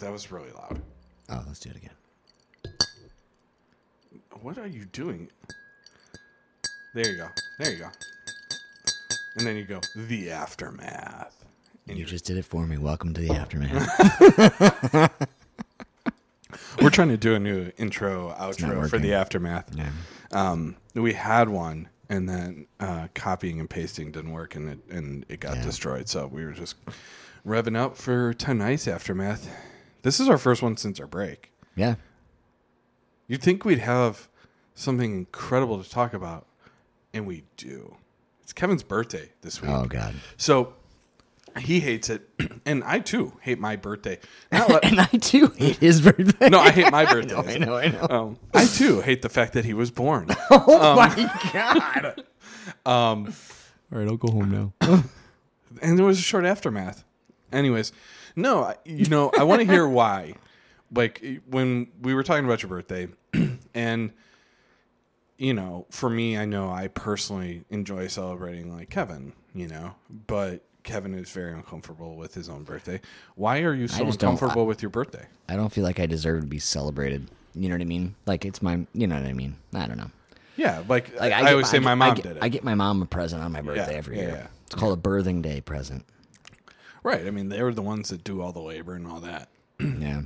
That was really loud. Oh, let's do it again. What are you doing? There you go. There you go. And then you go, The Aftermath. And you just did it for me. Welcome to The Aftermath. We're trying to do a new intro, outro for The Aftermath. Yeah. We had one, and then copying and pasting didn't work, and it got destroyed. So we were just revving up for tonight's Aftermath. This is our first one since our break. Yeah. You'd think we'd have something incredible to talk about, and we do. It's Kevin's birthday this week. Oh, God. So he hates it, and I, too, hate my birthday. And I, too, hate his birthday. No, I hate my birthday. I know. I, too, hate the fact that he was born. My God. All right, I'll go home now. And there was a short aftermath. Anyways, no, I want to hear why. Like, when we were talking about your birthday, and, for me, I know I personally enjoy celebrating like Kevin, but Kevin is very uncomfortable with his own birthday. Why are you so uncomfortable with your birthday? I don't feel like I deserve to be celebrated. You know what I mean? Like, it's my, you know what I mean? I don't know. Yeah, like I always say my mom did it. I get my mom a present on my birthday every year. Yeah. It's called a birthing day present. Right. I mean, they were the ones that do all the labor and all that. Yeah.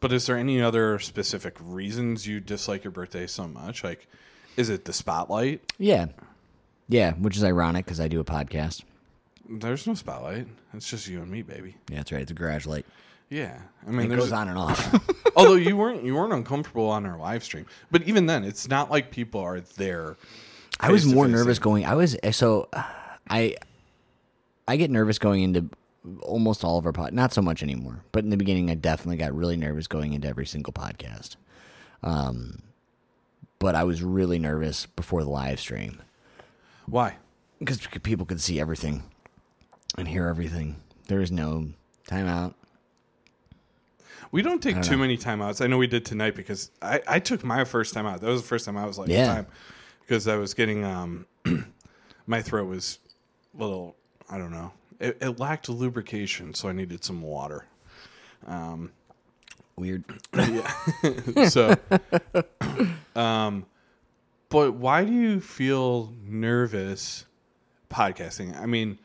But is there any other specific reasons you dislike your birthday so much? Like, is it the spotlight? Yeah. Yeah, which is ironic because I do a podcast. There's no spotlight. It's just you and me, baby. Yeah, that's right. It's a garage light. Yeah. I mean, it goes on and off. Although you weren't uncomfortable on our live stream. But even then, it's not like people are there. I was more nervous going. I get nervous going into almost all of our podcasts. Not so much anymore. But in the beginning, I definitely got really nervous going into every single podcast. But I was really nervous before the live stream. Why? Because people could see everything and hear everything. There is no timeout. We don't take too many timeouts. I know we did tonight because I took my first time out. That was the first time I was like, time. Because I was getting, my throat was a little, I don't know. It lacked lubrication, so I needed some water. Weird. Yeah. So, but why do you feel nervous podcasting? I mean,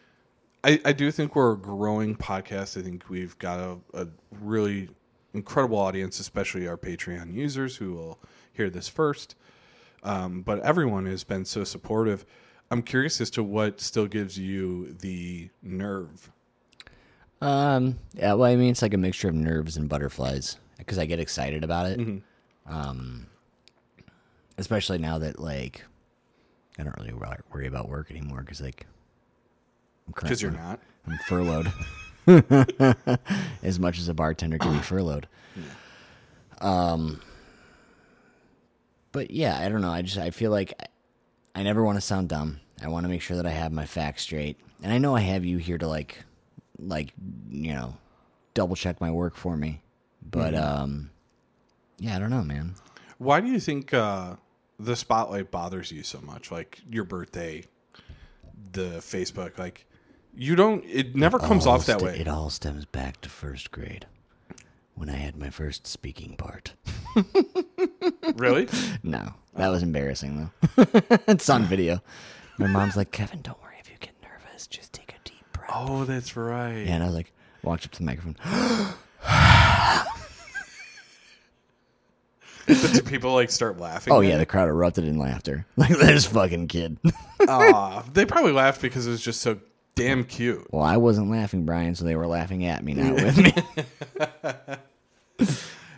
I do think we're a growing podcast. I think we've got a really incredible audience, especially our Patreon users who will hear this first. But everyone has been so supportive. I'm curious as to what still gives you the nerve. Yeah, well, I mean, it's like a mixture of nerves and butterflies because I get excited about it. Mm-hmm. Especially now that, like, I don't really worry about work anymore because, like, because you're not. I'm furloughed. As much as a bartender can be furloughed. Yeah. But, yeah, I don't know. I feel like I never want to sound dumb. I want to make sure that I have my facts straight. And I know I have you here to, like double-check my work for me. But, mm-hmm. Yeah, I don't know, man. Why do you think the spotlight bothers you so much? Like, your birthday, the Facebook, like, you don't... It never comes off that way. It all stems back to first grade when I had my first speaking part. Really? No. That was embarrassing, though. It's on video. My mom's like, Kevin, don't worry if you get nervous. Just take a deep breath. Oh, that's right. Yeah, and I was like, walked up to the microphone. But do people, like, start laughing? Oh, yeah, the crowd erupted in laughter. Like, this fucking kid. They probably laughed because it was just so damn cute. Well, I wasn't laughing, Brian, so they were laughing at me, not with me.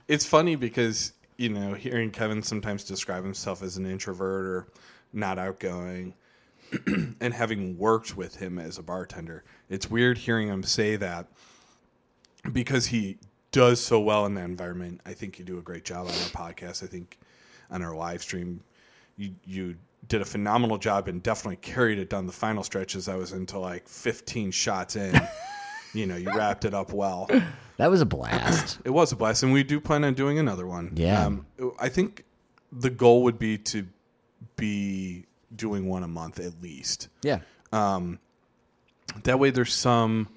It's funny because, hearing Kevin sometimes describe himself as an introvert or not outgoing, and having worked with him as a bartender, it's weird hearing him say that because he does so well in that environment. I think you do a great job on our podcast. I think on our live stream, you did a phenomenal job and definitely carried it down the final stretches. I was into like 15 shots in. You wrapped it up well. That was a blast. It was a blast, and we do plan on doing another one. Yeah. I think the goal would be to be doing one a month at least. Yeah. That way there's some...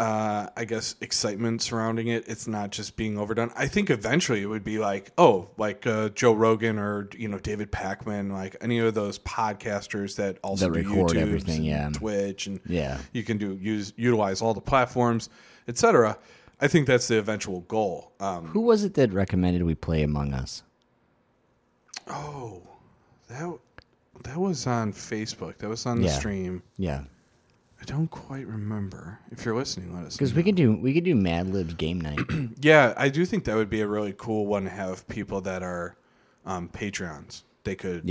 I guess, excitement surrounding it. It's not just being overdone. I think eventually it would be like, oh, like Joe Rogan or, you know, David Pacman, like any of those podcasters that also that do record YouTube everything, and Twitch, and you can do utilize all the platforms, etc. I think that's the eventual goal. Who was it that recommended we play Among Us? Oh, that was on Facebook. That was on the stream. Yeah. I don't quite remember. If you're listening, let us know. Because we could do Mad Libs game night. Yeah, I do think that would be a really cool one to have people that are Patreons. They could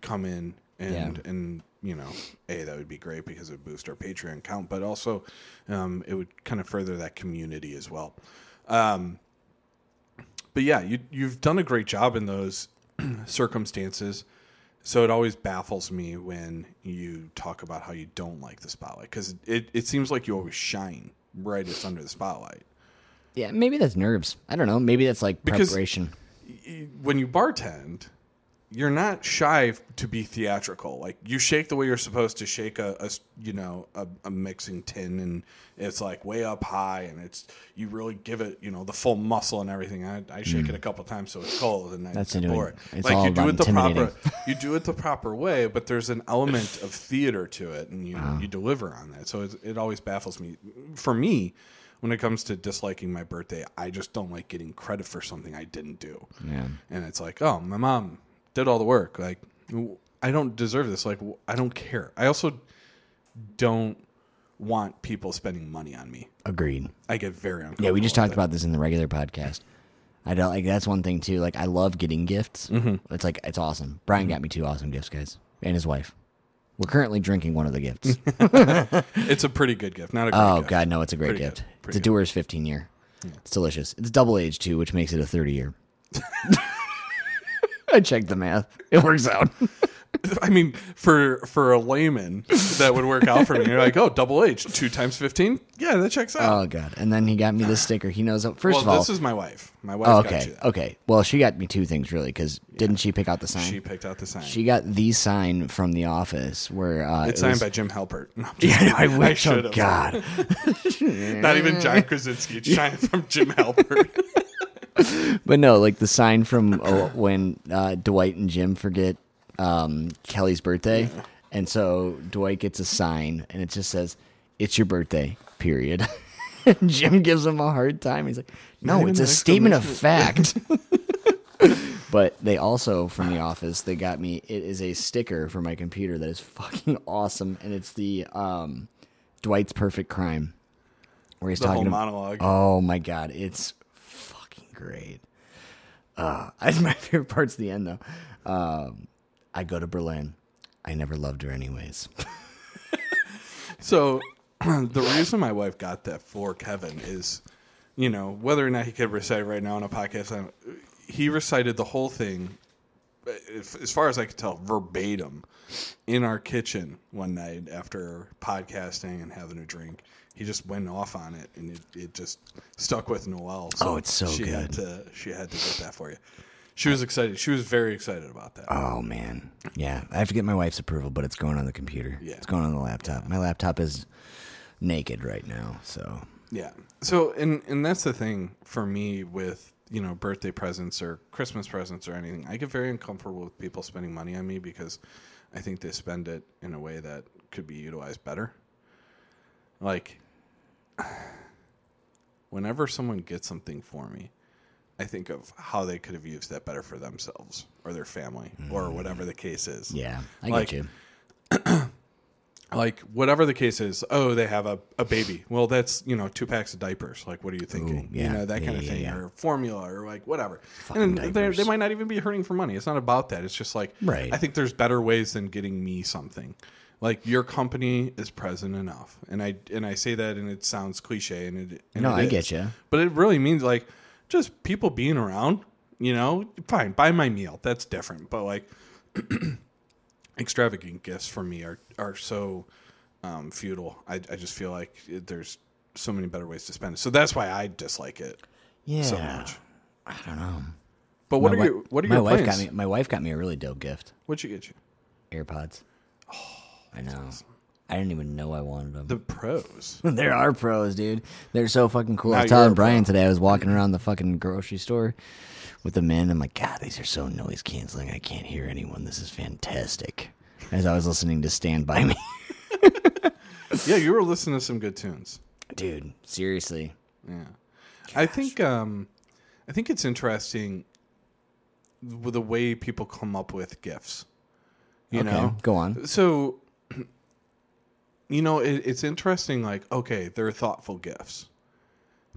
come in and you know, that would be great because it would boost our Patreon count, but also it would kind of further that community as well. But yeah, you've done a great job in those circumstances. So it always baffles me when you talk about how you don't like the spotlight, because it seems like you always shine brightest under the spotlight. Yeah, maybe that's nerves. I don't know. Maybe that's like preparation. Because when you bartend, you're not shy to be theatrical. Like you shake the way you're supposed to shake a mixing tin, and it's like way up high, and it's you really give it the full muscle and everything. I shake it a couple times so it's cold, and that's boring. It's like all you do it the proper way, but there's an element of theater to it, and you deliver on that. So it always baffles me. For me, when it comes to disliking my birthday, I just don't like getting credit for something I didn't do. Yeah. And it's like, oh, my mom did all the work. Like, I don't deserve this. Like, I don't care. I also don't want people spending money on me. Agreed. I get very uncomfortable. Yeah, we just talked about this in the regular podcast. I don't like, that's one thing too. Like, I love getting gifts. Mm-hmm. It's like, it's awesome. Brian got me 2 awesome gifts, guys, and his wife. We're currently drinking one of the gifts. It's a pretty good gift, not a great gift. Oh, God, no, it's a great gift. It's a Dewar's 15-year. Yeah. It's delicious. It's double-aged too, which makes it a 30-year. I checked the math. It works out. I mean, for a layman, that would work out for me. You're like, oh, double H, 2 times 15? Yeah, that checks out. Oh, God. And then he got me this sticker. He knows. First of all, this is my wife. My wife got you that. Okay. Well, she got me 2 things, really, because didn't she pick out the sign? She picked out the sign. She got the sign from The Office where it's signed by Jim Halpert. No, I wish. Oh, God. Not even John Krasinski. It's signed from Jim Halpert. But no, like the sign from when Dwight and Jim forget Kelly's birthday. Yeah. And so Dwight gets a sign and it just says, "It's your birthday, period." Jim gives him a hard time. He's like, no, it's a statement of fact. But they also, from The Office, they got me, it is a sticker for my computer that is fucking awesome. And it's the Dwight's Perfect Crime. Where he's talking about monologue. Oh my God. It's great. That's my favorite part's the end, though. I go to Berlin. I never loved her anyways. So the reason my wife got that for Kevin is, you know, whether or not he could recite right now on a podcast, he recited the whole thing, as far as I could tell, verbatim in our kitchen one night after podcasting and having a drink. He just went off on it, and it just stuck with Noelle. So it's so good. She had to get that for you. She was excited. She was very excited about that. Oh, man. Yeah. I have to get my wife's approval, but it's going on the computer. Yeah. It's going on the laptop. Yeah. My laptop is naked right now, so. Yeah. So, and that's the thing for me with, you know, birthday presents or Christmas presents or anything. I get very uncomfortable with people spending money on me because I think they spend it in a way that could be utilized better. Like, whenever someone gets something for me, I think of how they could have used that better for themselves or their family or whatever the case is. Yeah, I get you. Like, whatever the case is, oh, they have a baby. Well, that's, you know, 2 packs of diapers. Like, what are you thinking? Ooh, yeah, you know, that kind of thing. Yeah. Or formula or, like, whatever. Fucking and they might not even be hurting for money. It's not about that. It's just, like, right. I think there's better ways than getting me something. Like, your company is present enough. And I say that, and it sounds cliche. I get you. But it really means, like, just people being around, you know. Fine, buy my meal. That's different. But, like... extravagant gifts for me are so futile. I just feel like there's so many better ways to spend it. So that's why I dislike it so much. I don't know. But what are your plans? My wife got me a really dope gift. What'd she get you? AirPods. Oh, I know. Awesome. I didn't even know I wanted them. The pros. There are pros, dude. They're so fucking cool. Now I was telling Brian today, I was walking around the fucking grocery store with the men. I'm like, God, these are so noise canceling. I can't hear anyone. This is fantastic. As I was listening to Stand By Me. Yeah, you were listening to some good tunes. Dude, seriously. Yeah. Gosh. I think it's interesting the way people come up with gifts. You know? Go on. So, you know, it's interesting, like, okay, they're thoughtful gifts.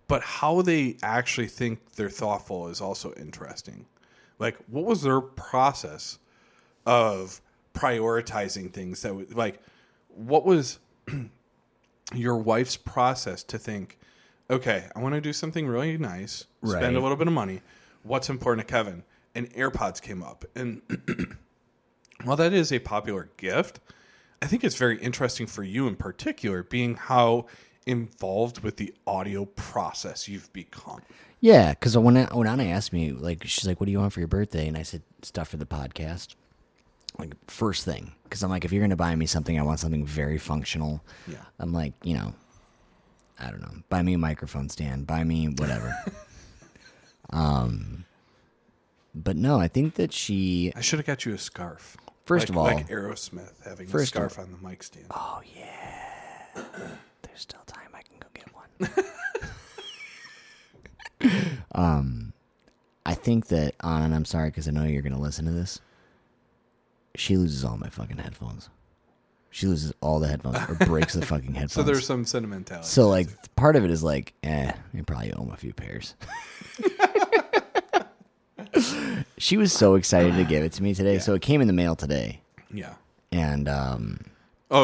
But how they actually think they're thoughtful is also interesting. Like, what was their process of prioritizing things that would, like, what was your wife's process to think, okay, I want to do something really nice, right, spend a little bit of money. What's important to Kevin? And AirPods came up. And while that is a popular gift, I think it's very interesting for you in particular, being how involved with the audio process you've become. Yeah, because when Anna asked me, like, she's like, what do you want for your birthday? And I said, stuff for the podcast. Like, first thing. Because I'm like, if you're going to buy me something, I want something very functional. Yeah. I'm like, you know, I don't know. Buy me a microphone stand. Buy me whatever. But no, I think that she... I should have got you a scarf. First of all... Like Aerosmith having a scarf on the mic stand. Oh, yeah. There's still time. I can go get one. I think that, Anna, and I'm sorry because I know you're going to listen to this, she loses all my fucking headphones. She loses all the headphones or breaks the fucking headphones. So there's some sentimentality. So, like, part of it is like, you probably owe him a few pairs. She was so excited to give it to me today. Yeah. So it came in the mail today. Yeah. And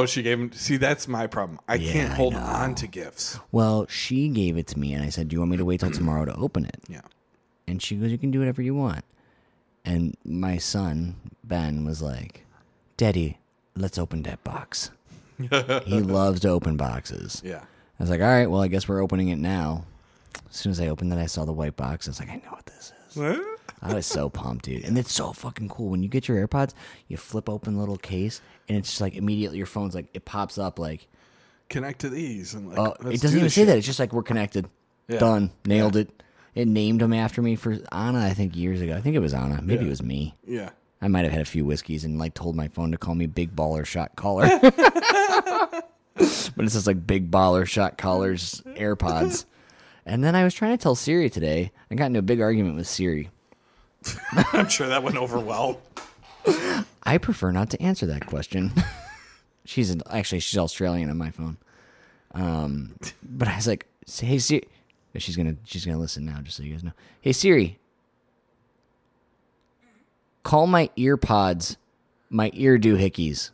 she gave him. See, that's my problem. I can't hold on to gifts. Well, she gave it to me and I said, do you want me to wait till tomorrow to open it? Yeah. And she goes, you can do whatever you want. And my son, Ben, was like, Daddy, let's open that box. He loves to open boxes. Yeah. I was like, all right, well, I guess we're opening it now. As soon as I opened it, I saw the white box. I was like, I know what this is. What? I was so pumped, dude. And it's so fucking cool. When you get your AirPods, you flip open the little case, and it's just like immediately your phone's like, it pops up like, connect to these. And like, it doesn't even say that. It's just like, we're connected. Yeah. Done. Nailed it. It named them after me for Anna, I think, years ago. I think it was Anna. Maybe it was me. Yeah. I might have had a few whiskeys and like told my phone to call me Big Baller Shot Caller. But it's just like Big Baller Shot Callers AirPods. And then I was trying to tell Siri today. I got into a big argument with Siri. I'm sure that went over well. I prefer not to answer that question. She's Australian on my phone. But I was like, hey Siri, she's gonna listen now, just so you guys know. Hey Siri, call my ear pods my ear doohickeys.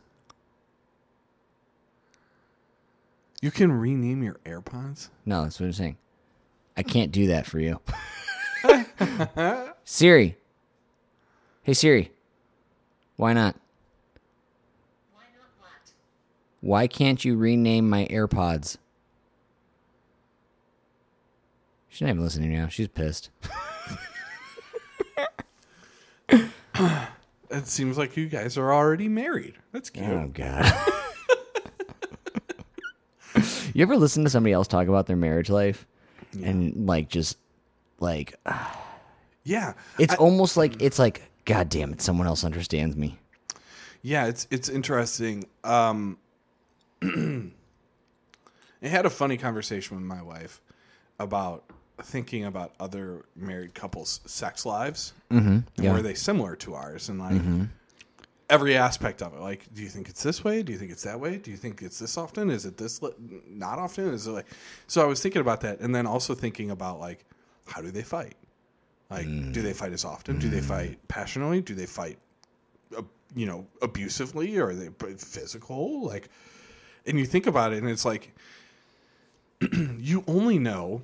You can rename your AirPods? No, that's what I'm saying. I can't do that for you. Siri. Hey, Siri. Why not? Why not what? Why can't you rename my AirPods? She's not even listening now. She's pissed. It seems like you guys are already married. That's cute. Oh, God. You ever listen to somebody else talk about their marriage life? Yeah. And, like, just, like... Yeah. It's almost like, it's like, God damn it, someone else understands me. Yeah, it's interesting. I had a funny conversation with my wife about thinking about other married couples' sex lives. Mm-hmm. And were they similar to ours? And, like, every aspect of it. Like, do you think it's this way? Do you think it's that way? Do you think it's this often? Is it this not often? Is it like... So I was thinking about that and then also thinking about, like, how do they fight? Like, do they fight as often? Do they fight passionately? Do they fight, abusively? Or are they physical? Like, and you think about it, and it's like, you only know,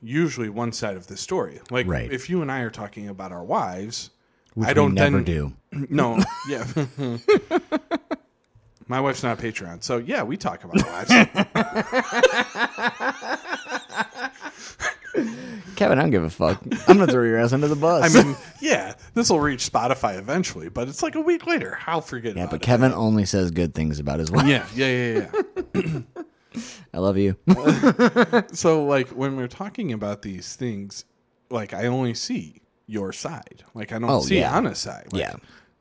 usually one side of the story. Like, if you and I are talking about our wives, Which we never do. No, yeah. My wife's not a Patreon, so yeah, we talk about our wives. Kevin, I don't give a fuck. I'm going to throw your ass under the bus. I mean, yeah. This will reach Spotify eventually, but it's like a week later. I'll forget about it. Yeah, but Kevin only says good things about his wife. Yeah. I love you. So, like, when we're talking about these things, like, I only see your side. Like, I don't see Anna's side. Like,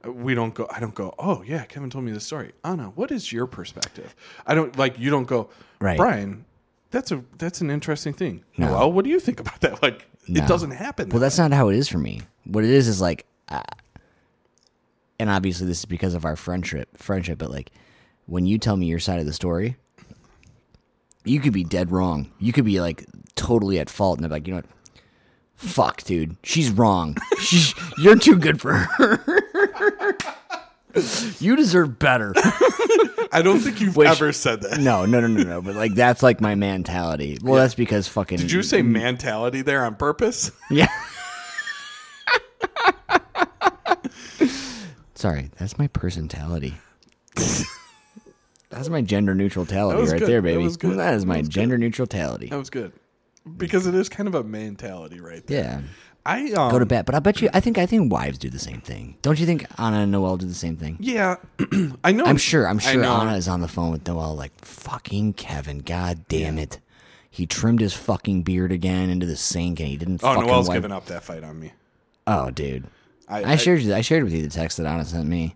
we don't go, I don't go, oh, yeah, Kevin told me this story. Anna, what is your perspective? I don't, like, you don't go, right. Brian, that's an interesting thing. No. Well, what do you think about that? Like, it doesn't happen. Well, that's not how it is for me. What it is like, and obviously this is because of our friendship, but, like, when you tell me your side of the story, you could be dead wrong. You could be, like, totally at fault. And I'm like, you know what? Fuck, dude. She's wrong. You're too good for her. You deserve better. I don't think you've ever said that. No. But, like, that's, like, my mentality. Well, that's because fucking... Did you say mentality there on purpose? Yeah. Sorry. That's my personality. That's my gender neutrality right there, baby. That was good. That is my gender neutrality. That was good. Because it is kind of a mentality right there. Yeah. I go to bat, but I bet you I think wives do the same thing. Don't you think Anna and Noelle do the same thing? Yeah. I know. I'm sure Anna is on the phone with Noelle like, fucking Kevin, god damn it. He trimmed his fucking beard again into the sink and he didn't fucking Noelle's giving up that fight on me. Oh, dude. I shared with you the text that Anna sent me.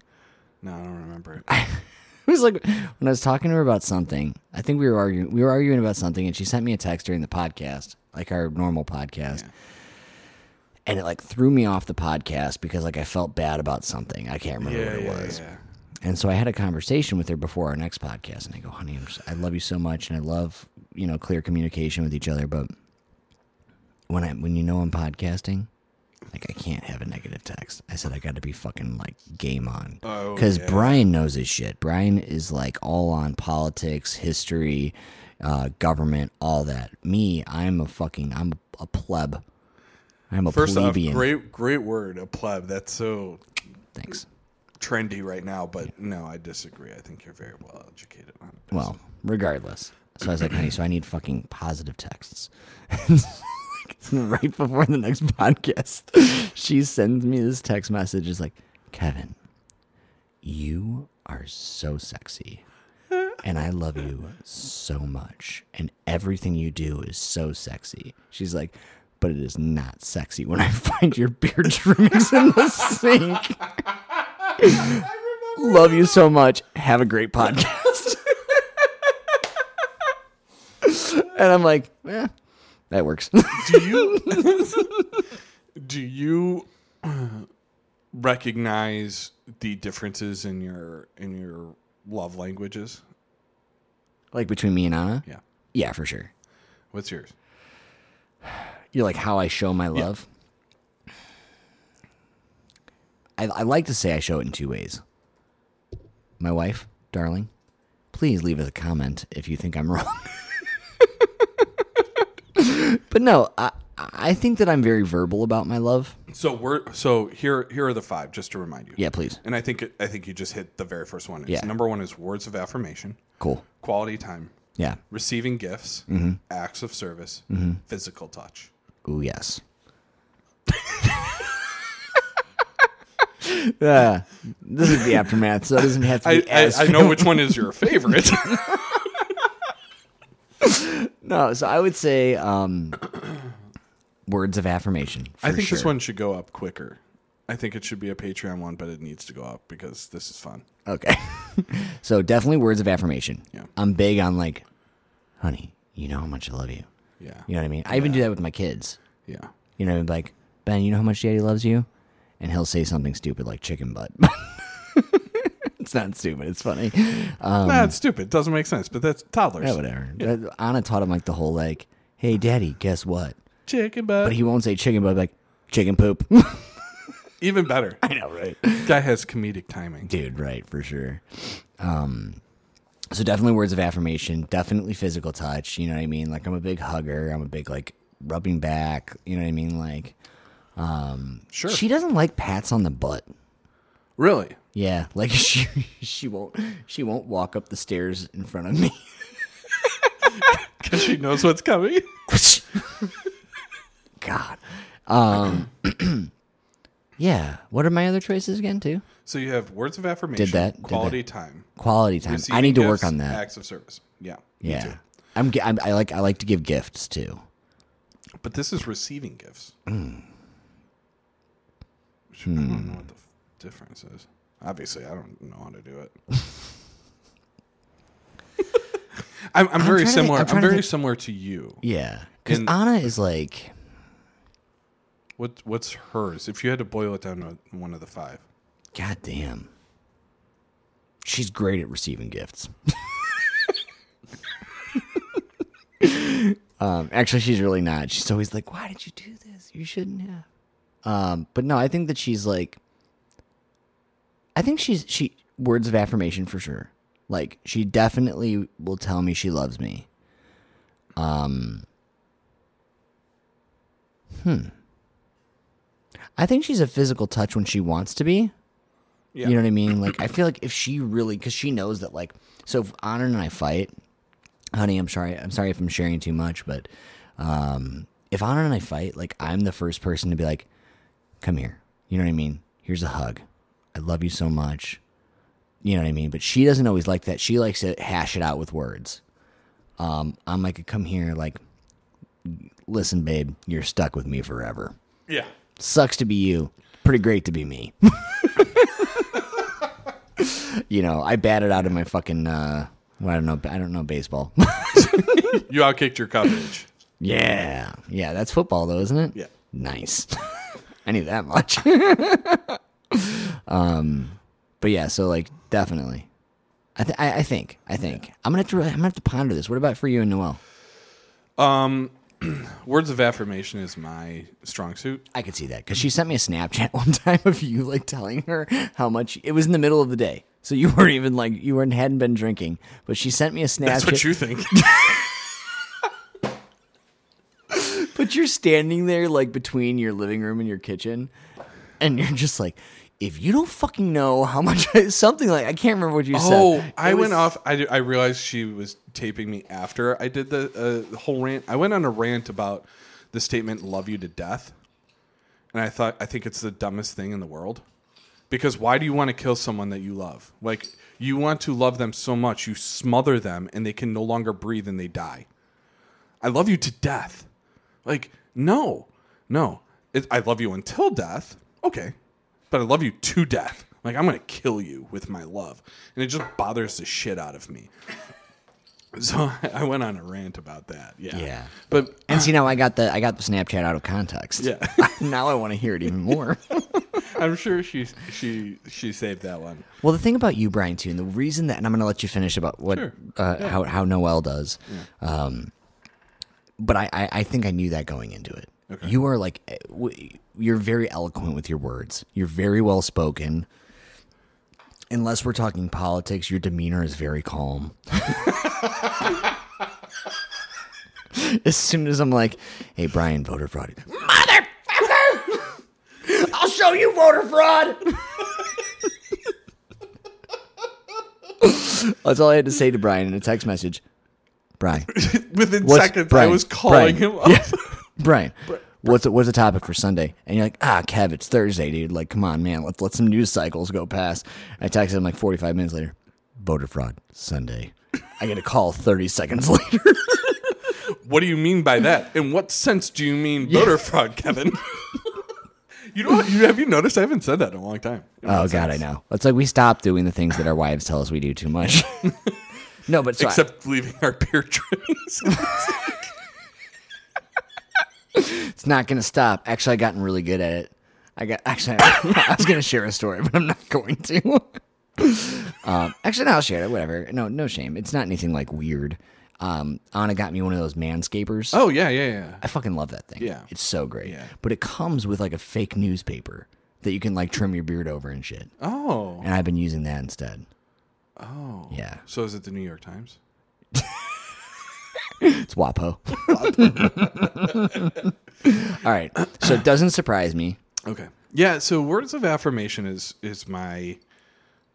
No, I don't remember it. It was like when I was talking to her about something, I think we were arguing about something, and she sent me a text during the podcast, like our normal podcast. Yeah. And it like threw me off the podcast because like I felt bad about something. I can't remember what it was. Yeah. And so I had a conversation with her before our next podcast, and I go, honey, I love you so much, and I love, you know, clear communication with each other, but when I'm podcasting, like, I can't have a negative text. I said I got to be fucking, like, game on. Because Brian knows his shit. Brian is, like, all on politics, history, government, all that. Me, I'm a pleb. I'm a plebeian. First off, great word, a pleb. That's so... Thanks. Trendy right now, but no, I disagree. I think you're very well educated on it. Well, regardless. So I was like, honey, so I need fucking positive texts. Right before the next podcast, she sends me this text message. It's like, Kevin, you are so sexy, and I love you so much, and everything you do is so sexy. She's like, but it is not sexy when I find your beard trimmings in the sink. Love you so much. Have a great podcast. And I'm like, yeah. That works. Do you recognize the differences in your love languages? Like between me and Anna? Yeah. Yeah, for sure. What's yours? You're like how I show my love? Yeah. I like to say I show it in two ways. My wife, darling, please leave us a comment if you think I'm wrong. But no, I think that I'm very verbal about my love. So here are the five, just to remind you. Yeah, please. And I think you just hit the very first one. Yeah. Number one is words of affirmation. Cool. Quality time. Yeah. Receiving gifts. Mm-hmm. Acts of service. Mm-hmm. Physical touch. Ooh, yes. This is the aftermath, so it doesn't have to be I know which one is your favorite. No, so I would say words of affirmation. I think this one should go up quicker. I think it should be a Patreon one, but it needs to go up because this is fun. Okay. So definitely words of affirmation. Yeah. I'm big on like, honey, you know how much I love you. Yeah. You know what I mean? I even do that with my kids. Yeah. You know, like, Ben, you know how much Daddy loves you? And he'll say something stupid like chicken butt. It's not stupid. It's funny. It's stupid. It doesn't make sense, but that's toddlers. Yeah, whatever. Yeah. Anna taught him like the whole like, hey, Daddy, guess what? Chicken butt. But he won't say chicken butt, like chicken poop. Even better. I know, right? Guy has comedic timing. Dude, right, for sure. So definitely words of affirmation, definitely physical touch. You know what I mean? Like I'm a big hugger. I'm a big like rubbing back. You know what I mean? Like, sure. She doesn't like pats on the butt. Really? Yeah, like she won't walk up the stairs in front of me because she knows what's coming. God, Yeah. What are my other choices again, too? So you have words of affirmation. Quality time. Quality time. Receiving I need to gifts, work on that. Acts of service. Yeah. Yeah. Me too. I like to give gifts too. But this is receiving gifts. Mm. Which I don't know what the difference is. Obviously, I don't know how to do it. I'm very similar. I'm very similar to you. Yeah, because Anna is like. What's hers? If you had to boil it down to one of the five. God damn. She's great at receiving gifts. Actually, she's really not. She's always like, why did you do this? You shouldn't have. But no, I think that she's like, I think she words of affirmation for sure. Like she definitely will tell me she loves me. I think she's a physical touch when she wants to be. Yeah. You know what I mean? Like, I feel like if she really, because she knows that, like, so if Honor and I fight, honey, I'm sorry if I'm sharing too much, but if Honor and I fight, like, I'm the first person to be like, come here. You know what I mean? Here's a hug. I love you so much. You know what I mean? But she doesn't always like that. She likes to hash it out with words. I'm like, come here. Like, listen, babe, you're stuck with me forever. Yeah. Sucks to be you. Pretty great to be me. You know, I batted out of my fucking, I don't know baseball. You outkicked your coverage. Yeah. Yeah, that's football though, isn't it? Yeah. Nice. I knew that much. But yeah, so like definitely. I think. Yeah. I'm gonna have to ponder this. What about for you and Noelle? Words of affirmation is my strong suit. I could see that because she sent me a Snapchat one time of you like telling her how much it was in the middle of the day, so you weren't even like hadn't been drinking, but she sent me a Snapchat. That's what you think. But you're standing there like between your living room and your kitchen, and you're just like, if you don't fucking know how much something like I can't remember what you said. Oh, I went off. I realized she was taping me after I did the whole rant. I went on a rant about the statement "love you to death," and I think it's the dumbest thing in the world. Because why do you want to kill someone that you love? Like you want to love them so much you smother them and they can no longer breathe and they die. I love you to death. Like no. I love you until death. Okay. But I love you to death. Like, I'm going to kill you with my love. And it just bothers the shit out of me. So I went on a rant about that. Yeah. Yeah. But, and see, now I got the Snapchat out of context. Yeah. Now I want to hear it even more. I'm sure she saved that one. Well, the thing about you, Brian, too, and the reason that, and I'm going to let you finish about what how Noelle does. Yeah. But I think I knew that going into it. Okay. You are like, you're very eloquent with your words. You're very well spoken. Unless we're talking politics, your demeanor is very calm. As soon as I'm like, hey, Brian, voter fraud. Motherfucker! I'll show you voter fraud! That's all I had to say to Brian in a text message. Brian. Within seconds, Brian, I was calling him up. Yeah. Brian, what's the topic for Sunday? And you're like, Kev, it's Thursday, dude. Like, come on, man. Let's let some news cycles go past. I texted him like 45 minutes later. Voter fraud Sunday. I get a call 30 seconds later. What do you mean by that? In what sense do you mean voter fraud, Kevin? Have you noticed I haven't said that in a long time? Oh God, sense. I know. It's like we stopped doing the things that our wives tell us we do too much. No, but except leaving our beer drinks. It's not going to stop. Actually, I've gotten really good at it. I was going to share a story, but I'm not going to. No, I'll share it. Whatever. No shame. It's not anything like weird. Anna got me one of those manscapers. Oh, yeah. I fucking love that thing. Yeah. It's so great. Yeah. But it comes with like a fake newspaper that you can like trim your beard over and shit. Oh. And I've been using that instead. Oh. Yeah. So is it the New York Times? It's WAPO. All right. So it doesn't surprise me. Okay. Yeah. So words of affirmation is my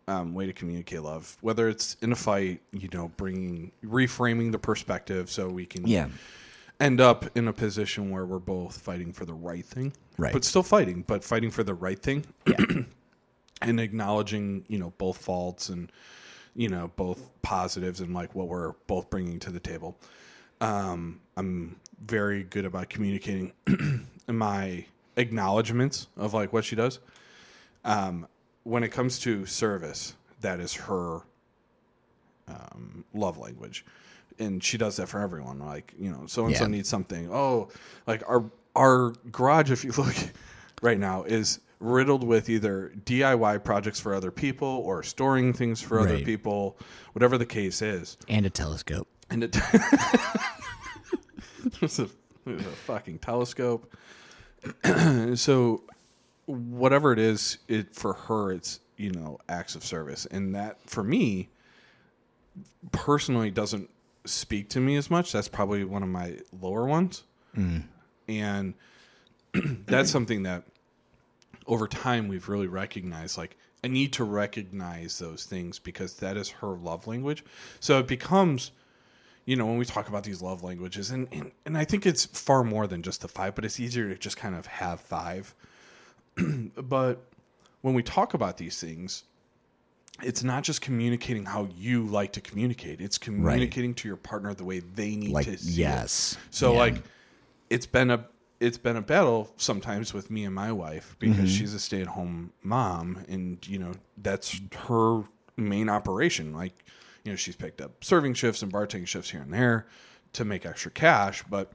way to communicate love, whether it's in a fight, you know, reframing the perspective so we can end up in a position where we're both fighting for the right thing, right? But still fighting, but fighting for the right thing, yeah. And acknowledging, you know, both faults and, you know, both positives and like what we're both bringing to the table. I'm very good about communicating my acknowledgements of like what she does. When it comes to service, that is her love language. And she does that for everyone. Like, you know, so-and-so yeah. needs something. Oh, like our garage, if you look right now, is riddled with either DIY projects for other people or storing things for right. other people, whatever the case is. And a telescope. And there's a fucking telescope. So whatever it is, it for her, it's, you know, acts of service. And that, for me, personally doesn't speak to me as much. That's probably one of my lower ones. Mm. And that's something that over time we've really recognized, like, I need to recognize those things because that is her love language. So it becomes, you know, when we talk about these love languages, and I think it's far more than just the five, but it's easier to just kind of have five. But when we talk about these things, it's not just communicating how you like to communicate. It's communicating right. to your partner the way they need like, to see yes. it. So yeah. like it's been a battle sometimes with me and my wife because mm-hmm. she's a stay-at-home mom, and, you know, that's her main operation. Like, you know, she's picked up serving shifts and bartending shifts here and there to make extra cash. But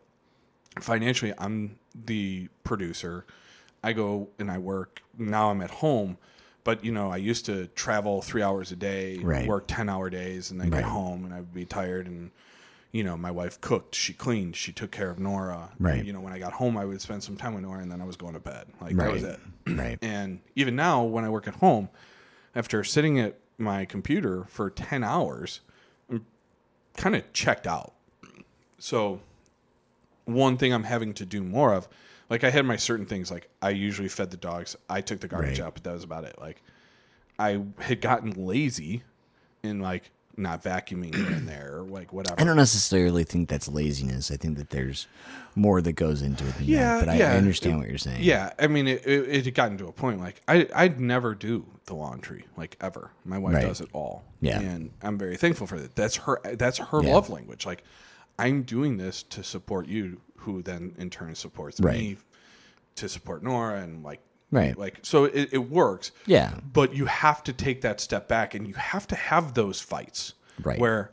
financially, I'm the producer. I go and I work. Now I'm at home. But, you know, I used to travel 3 hours a day, right. work 10-hour days, and then right. get home, and I'd be tired. And, you know, my wife cooked. She cleaned. She took care of Nora. Right. And, you know, when I got home, I would spend some time with Nora, and then I was going to bed. Like, right. that was it. Right. And even now, when I work at home, after sitting at my computer for 10 hours, I'm kind of checked out. So one thing I'm having to do more of, like, I had my certain things, like I usually fed the dogs, I took the garbage right. out, but that was about it. Like, I had gotten lazy and like not vacuuming in there or like whatever. I don't necessarily think that's laziness. I think that there's more that goes into it than yeah, that. But yeah, I understand what you're saying. Yeah. I mean, it had gotten to a point like I'd never do the laundry, like, ever. My wife right. does it all. Yeah. And I'm very thankful for that. That's her yeah. love language. Like, I'm doing this to support you, who then in turn supports right. me to support Nora, and like right. like, so it works. Yeah. But you have to take that step back, and you have to have those fights right. where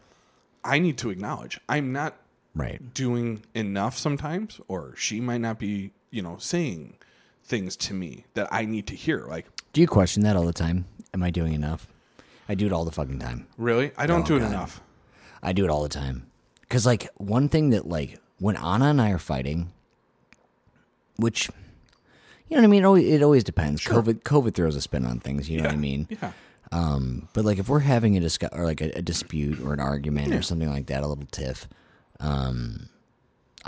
I need to acknowledge I'm not right. doing enough sometimes, or she might not be, you know, saying things to me that I need to hear. Like, do you question that all the time? Am I doing enough? I do it all the fucking time. Really? I don't do it enough. I do it all the time. Because, like, one thing that, like, when Anna and I are fighting, which... You know what I mean? It always depends. Sure. COVID throws a spin on things. You know yeah. what I mean? Yeah. But like, if we're having a dispute or an argument yeah. or something like that, a little tiff, I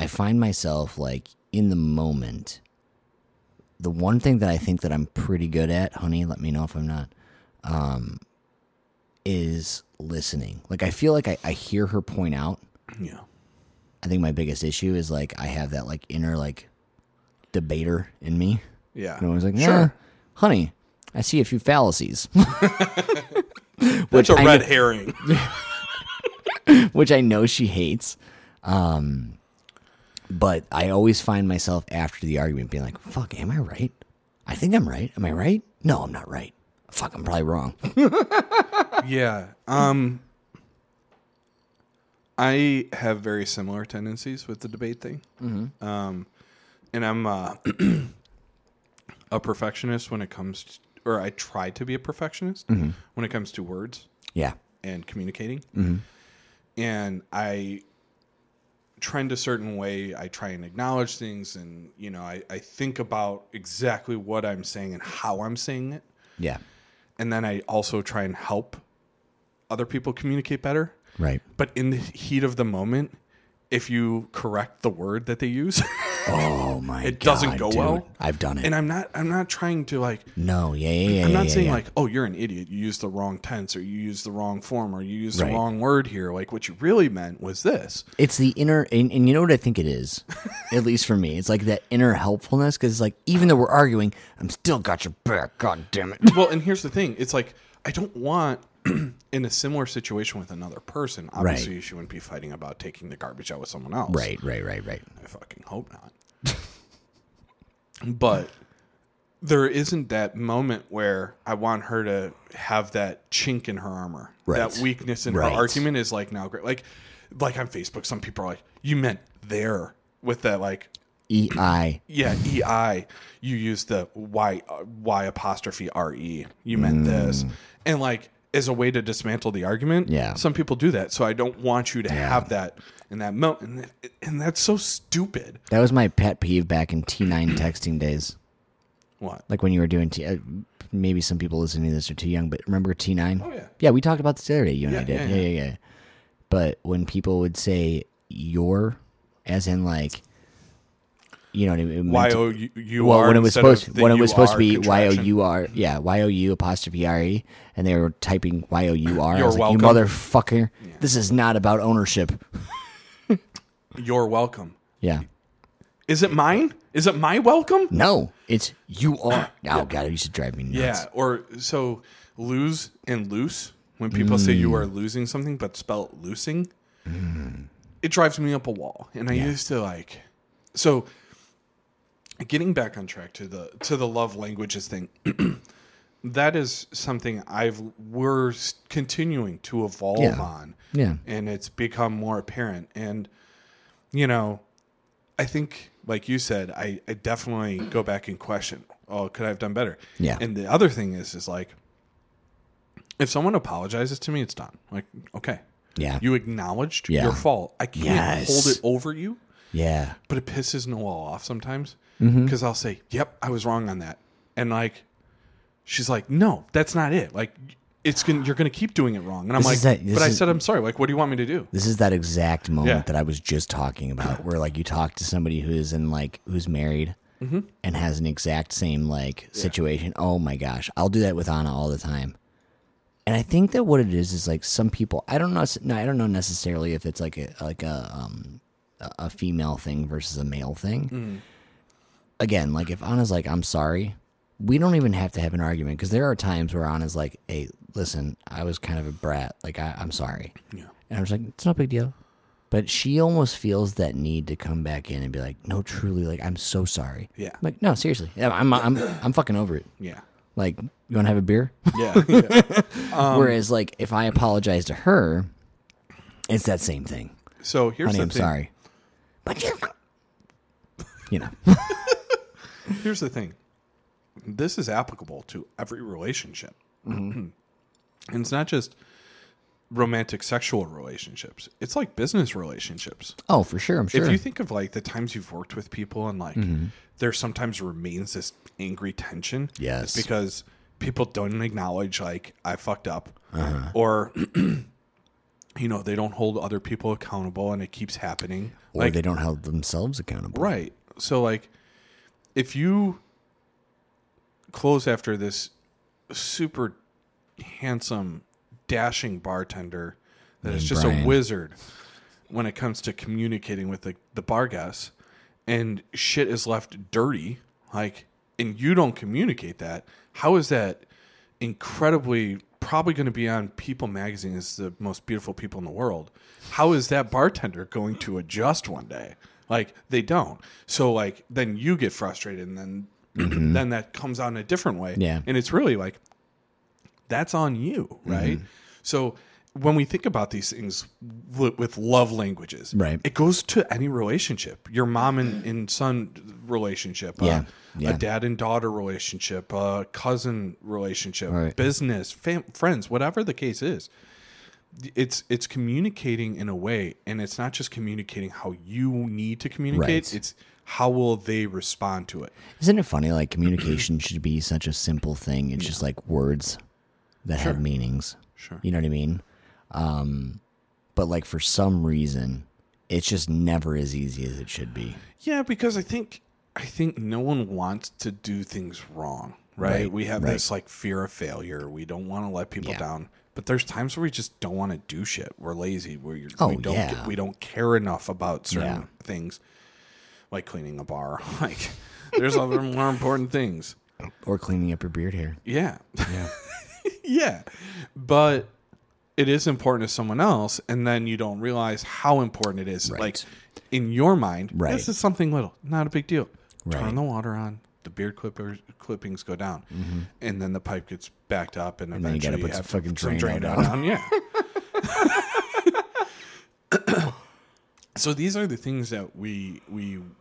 find myself, like, in the moment, the one thing that I think that I'm pretty good at, honey, let me know if I'm not, is listening. Like, I feel like I hear her point out. Yeah. I think my biggest issue is, like, I have that, like, inner, like, debater in me. Yeah. And I was like, yeah, sure. Honey, I see a few fallacies. That's a red herring. Which I know she hates. But I always find myself after the argument being like, fuck, am I right? I think I'm right. Am I right? No, I'm not right. Fuck, I'm probably wrong. Yeah. I have very similar tendencies with the debate thing. Mm-hmm. And I'm a perfectionist when it comes to, or I try to be a perfectionist mm-hmm. when it comes to words yeah. and communicating. Mm-hmm. And I trend a certain way. I try and acknowledge things, and, you know, I think about exactly what I'm saying and how I'm saying it. Yeah. And then I also try and help other people communicate better. Right. But in the heat of the moment, if you correct the word that they use... Oh my god. It doesn't go well. I've done it. And I'm not trying to like I'm not saying like, oh, you're an idiot. You used the wrong tense or you used the wrong form or you used the wrong word here. Like what you really meant was this. It's the inner and you know what I think it is? At least for me. It's like that inner helpfulness because it's like even though we're arguing, I'm still got your back, god damn it. Well, and here's the thing. It's like I don't want in a similar situation with another person, obviously you shouldn't be fighting about taking the garbage out with someone else. Right. I fucking hope not. But there isn't that moment where I want her to have that chink in her armor. Right. That weakness in her argument is like now great. Like on Facebook, some people are like, you meant there with that like. E-I. Yeah, E-I. You used the Y apostrophe R-E. You meant this. And like. As a way to dismantle the argument. Yeah. Some people do that. So I don't want you to have that in that moment. And that's so stupid. That was my pet peeve back in T9 texting days. What? Like when you were doing maybe some people listening to this are too young, but remember T9? Oh, yeah. Yeah, we talked about this the other day. You and I did. Yeah. But when people would say your, as in like, you know what I mean? Y-O-U-R. Well, when it was supposed to be Y-O-U-R. Yeah, Y-O-U apostrophe R-E. And they were typing Y-O-U-R. You're welcome. Like, you motherfucker. Yeah. This is not about ownership. You're welcome. Yeah. Is it mine? Is it my welcome? No. It's you are. Oh, God. It used to drive me nuts. Yeah. Or so lose and loose. When people say you are losing something but spell loosing, it drives me up a wall. And I used to like. So. Getting back on track to the love languages thing, that is something we're continuing to evolve on. Yeah. And it's become more apparent. And, you know, I think, like you said, I definitely go back and question, oh, could I have done better? Yeah. And the other thing is like, if someone apologizes to me, it's done. Like, okay. Yeah. You acknowledged your fault. I can't hold it over you. Yeah. But it pisses Noelle off sometimes. Because I'll say, yep, I was wrong on that. And like, she's like, no, that's not it. Like, you're going to keep doing it wrong. And I'm I said, I'm sorry. Like, what do you want me to do? This is that exact moment that I was just talking about where like you talk to somebody who's married and has an exact same like situation. Oh my gosh. I'll do that with Anna all the time. And I think that what it is like some people, I don't know necessarily if it's like a female thing versus a male thing. Again, like if Anna's like, I'm sorry, we don't even have to have an argument because there are times where Anna's like, hey, listen, I was kind of a brat. Like, I'm sorry. Yeah. And I was like, it's not a big deal. But she almost feels that need to come back in and be like, no, truly, like, I'm so sorry. Yeah. I'm like, no, seriously. I'm fucking over it. Yeah. Like, you want to have a beer? Yeah. Whereas, like, if I apologize to her, it's that same thing. So here's the thing. I'm sorry. But you know. Here's the thing. This is applicable to every relationship. Mm-hmm. And it's not just romantic sexual relationships. It's like business relationships. Oh, for sure. I'm sure. If you think of like the times you've worked with people and like there sometimes remains this angry tension. Yes. It's because people don't acknowledge like I fucked up or you know, they don't hold other people accountable and it keeps happening. Or like, they don't hold themselves accountable. Right. So like if you close after this super handsome, dashing bartender that is just Brian. A wizard when it comes to communicating with the bar guests, and shit is left dirty, like, and you don't communicate that, how is that incredibly probably going to be on People Magazine as the most beautiful people in the world? How is that bartender going to adjust one day? Like, they don't. So, like, then you get frustrated, and then then that comes out in a different way. Yeah. And it's really, like, that's on you, right? So when we think about these things with love languages, it goes to any relationship. Your mom and son relationship, a dad and daughter relationship, a cousin relationship, business, friends, whatever the case is. It's communicating in a way, and it's not just communicating how you need to communicate. Right. It's how will they respond to it. Isn't it funny? Like communication should be such a simple thing. It's just like words that have meanings. Sure, you know what I mean. But like for some reason, It's just never as easy as it should be. Yeah, because I think no one wants to do things wrong, right? We have this like fear of failure. We don't want to let people down. But there's times where we just don't want to do shit. We're lazy. We don't care enough about certain things, like cleaning a bar. Like there's other more important things. Or cleaning up your beard hair. Yeah. Yeah. But it is important to someone else, and then you don't realize how important it is. Right. Like in your mind, this is something little, not a big deal. Right. Turn the water on. The beard clippings go down, and then the pipe gets backed up, and eventually then you have some fucking drain on. Yeah. So these are the things that we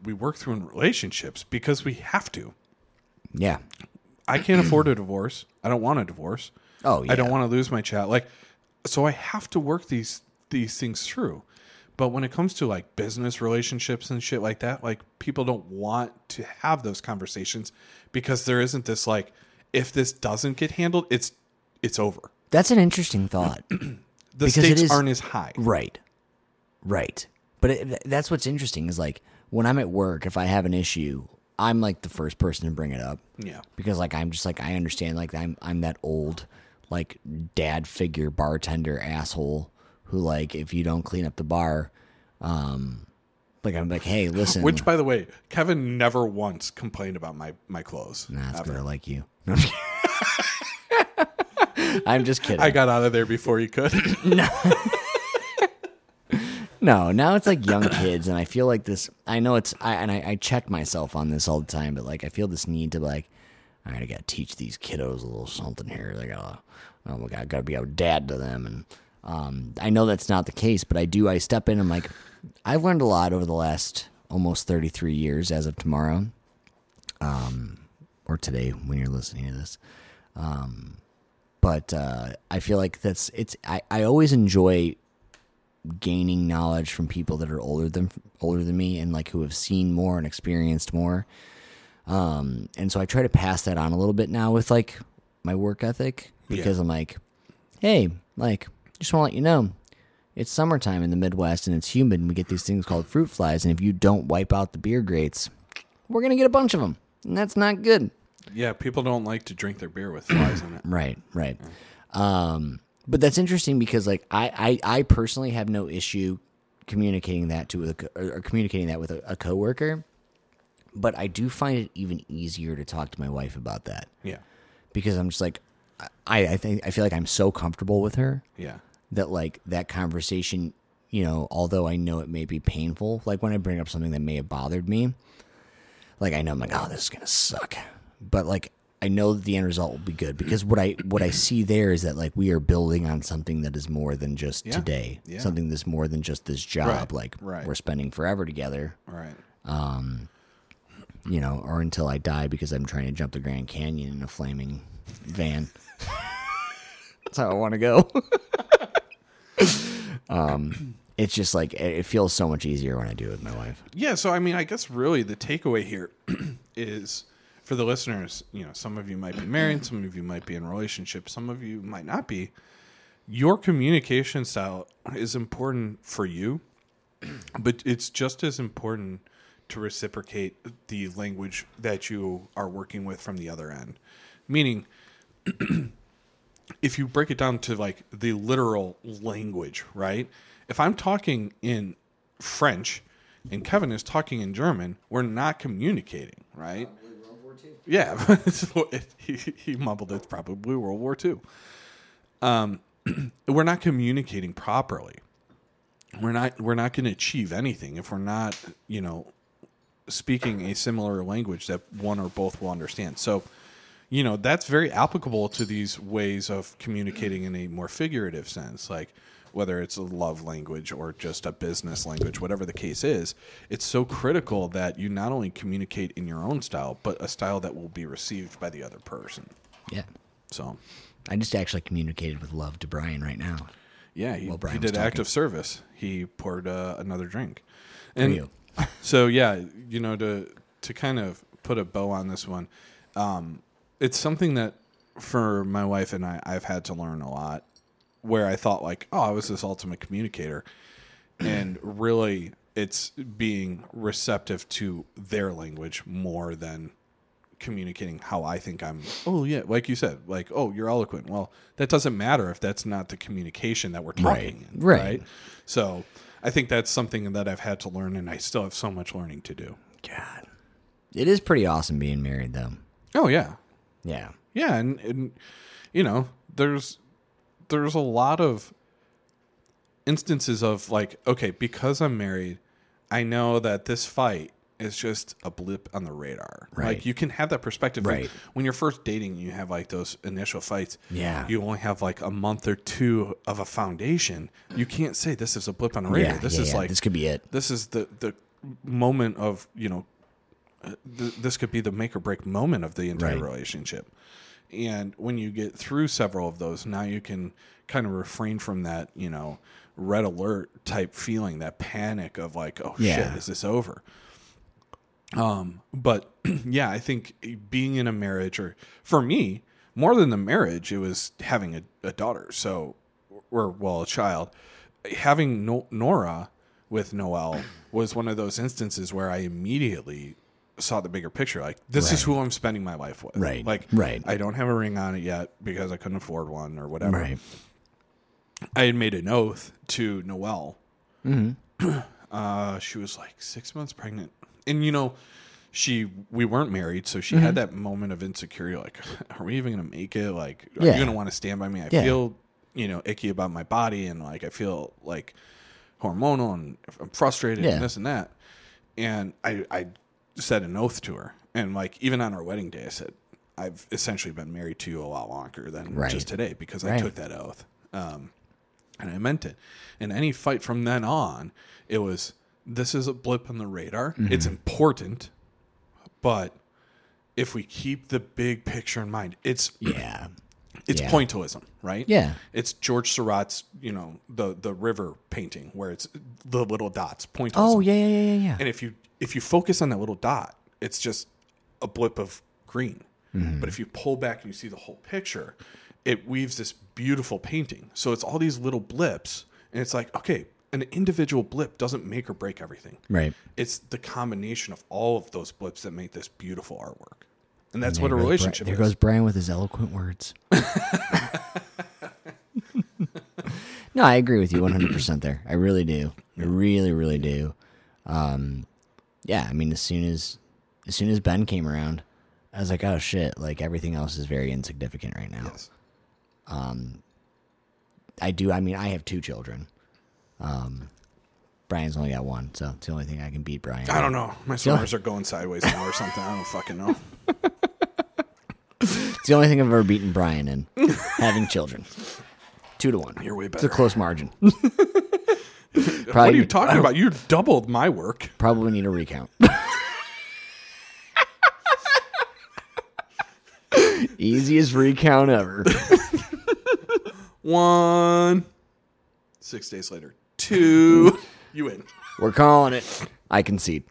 work through in relationships because we have to. Yeah. I can't afford a divorce. I don't want a divorce. Oh, yeah. I don't want to lose my child. Like, so I have to work these things through. But when it comes to like business relationships and shit like that, like people don't want to have those conversations because there isn't this like, if this doesn't get handled, it's over. That's an interesting thought. The stakes aren't as high. Right. But that's what's interesting is like when I'm at work, if I have an issue, I'm like the first person to bring it up. Yeah. Because like I'm just like I understand like I'm that old like dad figure bartender asshole who like if you don't clean up the bar, like I'm like, hey, listen. Which by the way, Kevin never once complained about my clothes. Nah, it's gonna like you. I'm just kidding. I got out of there before you could. No. No, now it's like young kids, and I feel like this. I know it's, I check myself on this all the time, but like I feel this need to like, all right, I gotta teach these kiddos a little something here. They gotta, oh my god, I gotta be a dad to them, and I know that's not the case, but I step in. I'm like, I've learned a lot over the last almost 33 years as of tomorrow, or today when you're listening to this. But I feel like that's it's. I always enjoy gaining knowledge from people that are older than me and like who have seen more and experienced more. And so I try to pass that on a little bit now with like my work ethic because I'm like, hey, like just want to let you know it's summertime in the Midwest and it's humid and we get these things called fruit flies. And if you don't wipe out the beer grates, we're going to get a bunch of them and that's not good. Yeah. People don't like to drink their beer with flies in it. Right. Yeah. But that's interesting because, like, I personally have no issue communicating that with a coworker, but I do find it even easier to talk to my wife about that. Yeah, because I'm just like, I feel like I'm so comfortable with her. Yeah, that like that conversation, you know, although I know it may be painful, like when I bring up something that may have bothered me, like I know I'm like, oh, this is gonna suck, but like. I know that the end result will be good because what I see there is that like we are building on something that is more than just today, something that's more than just this job. Right. Like we're spending forever together, right? You know, or until I die because I'm trying to jump the Grand Canyon in a flaming van. That's how I want to go. It's just like it feels so much easier when I do it with my wife. Yeah. So I mean, I guess really the takeaway here is. For the listeners, you know, some of you might be married, some of you might be in relationships, some of you might not be. Your communication style is important for you, but it's just as important to reciprocate the language that you are working with from the other end. Meaning, if you break it down to like the literal language, right? If I'm talking in French and Kevin is talking in German, we're not communicating, right? Yeah, he mumbled it's probably World War II. We're not communicating properly. We're not going to achieve anything if we're not, you know, speaking a similar language that one or both will understand. So, you know, that's very applicable to these ways of communicating in a more figurative sense, like whether it's a love language or just a business language, whatever the case is, it's so critical that you not only communicate in your own style, but a style that will be received by the other person. Yeah. So I just actually communicated with love to Brian right now. Yeah. He did active service. He poured another drink. And so, yeah, you know, to kind of put a bow on this one, it's something that for my wife and I've had to learn a lot. Where I thought like, oh, I was this ultimate communicator. and really it's being receptive to their language more than communicating how I think I'm. Oh yeah, like you said, like, oh, you're eloquent. Well, that doesn't matter if that's not the communication that we're talking in, right? So I think that's something that I've had to learn, and I still have so much learning to do. God, it is pretty awesome being married, though. Oh yeah, yeah, yeah, and you know, there's a lot of instances of like, okay, because I'm married, I know that this fight is just a blip on the radar. Right. Like, you can have that perspective. Right. Like, when you're first dating, you have like those initial fights. Yeah. You only have like a month or two of a foundation. You can't say this is a blip on the radar. Yeah, this is like, this could be it. This is the moment of, you know, this could be the make or break moment of the entire relationship. And when you get through several of those, now you can kind of refrain from that, you know, red alert type feeling, that panic of like, oh shit, is this over? But yeah, I think being in a marriage, or for me, more than the marriage, it was having a daughter. So, a child. Having Nora with Noelle was one of those instances where I immediately saw the bigger picture. Like, this is who I'm spending my life with. Right. Like, I don't have a ring on it yet because I couldn't afford one or whatever. Right. I had made an oath to Noelle. Mm-hmm. She was like 6 months pregnant. And, you know, we weren't married, so she had that moment of insecurity, like, are we even going to make it? Like, are you going to want to stand by me? I feel, you know, icky about my body, and, like, I feel, like, hormonal, and I'm frustrated, and this and that. And I said an oath to her. And, like, even on our wedding day, I said, I've essentially been married to you a lot longer than just today, because I took that oath. And I meant it. And any fight from then on, it was, this is a blip on the radar. Mm-hmm. It's important, but if we keep the big picture in mind, it's pointillism, right? Yeah, it's George Seurat's, you know, the river painting where it's the little dots, pointillism. Oh yeah. And if you focus on that little dot, it's just a blip of green. Mm-hmm. But if you pull back and you see the whole picture, it weaves this beautiful painting. So it's all these little blips, and it's like, okay, an individual blip doesn't make or break everything. Right. It's the combination of all of those blips that make this beautiful artwork. And that's what a relationship is. There goes Brian with his eloquent words. No, I agree with you 100% there. I really do. I really, really do. Yeah, I mean, as soon as Ben came around, I was like, oh shit, like everything else is very insignificant right now. Yes. I have two children. Brian's only got one, so it's the only thing I can beat Brian. I don't know. My summers are going sideways now or something. I don't fucking know. It's the only thing I've ever beaten Brian in, having children. 2-1. You're way better. It's a close margin. What are you talking about? You doubled my work. Probably need a recount. Easiest recount ever. 1... 6 days later, 2, you win. We're calling it. I concede.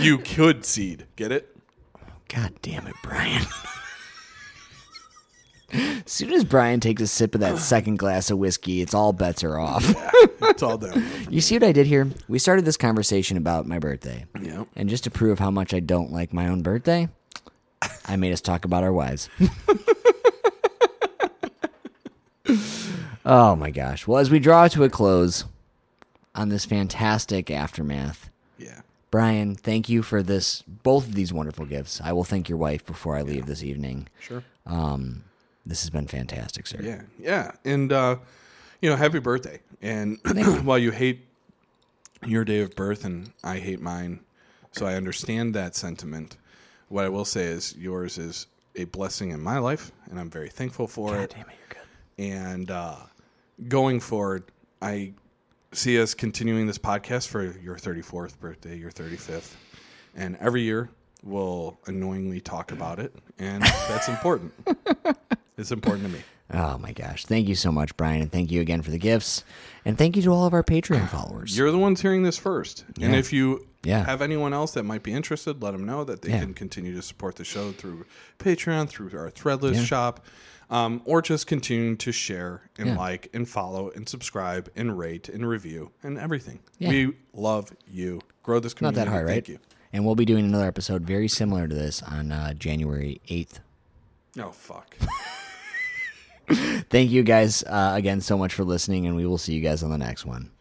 You could seed. Get it? God damn it, Brian. As soon as Brian takes a sip of that second glass of whiskey, it's all bets are off. Yeah, it's all down. You see what I did here? We started this conversation about my birthday. Yep. And just to prove how much I don't like my own birthday, I made us talk about our wives. Oh my gosh. Well, as we draw to a close on this fantastic aftermath, Brian, thank you for both of these wonderful gifts. I will thank your wife before I leave this evening. Sure. This has been fantastic, sir. Yeah. Yeah. And, you know, happy birthday. And while you hate your day of birth and I hate mine, so I understand that sentiment, what I will say is yours is a blessing in my life, and I'm very thankful for it. God damn it. And going forward, I see us continuing this podcast for your 34th birthday, your 35th. And every year, we'll annoyingly talk about it. And that's important. It's important to me. Oh my gosh. Thank you so much, Brian. And thank you again for the gifts. And thank you to all of our Patreon followers. You're the ones hearing this first. Yeah. And if you have anyone else that might be interested, let them know that they can continue to support the show through Patreon, through our Threadless shop, or just continue to share and like and follow and subscribe and rate and review and everything. Yeah. We love you. Grow this community. Not that hard, right? Thank you. And we'll be doing another episode very similar to this on January 8th. Oh, fuck. Thank you guys again so much for listening, and we will see you guys on the next one.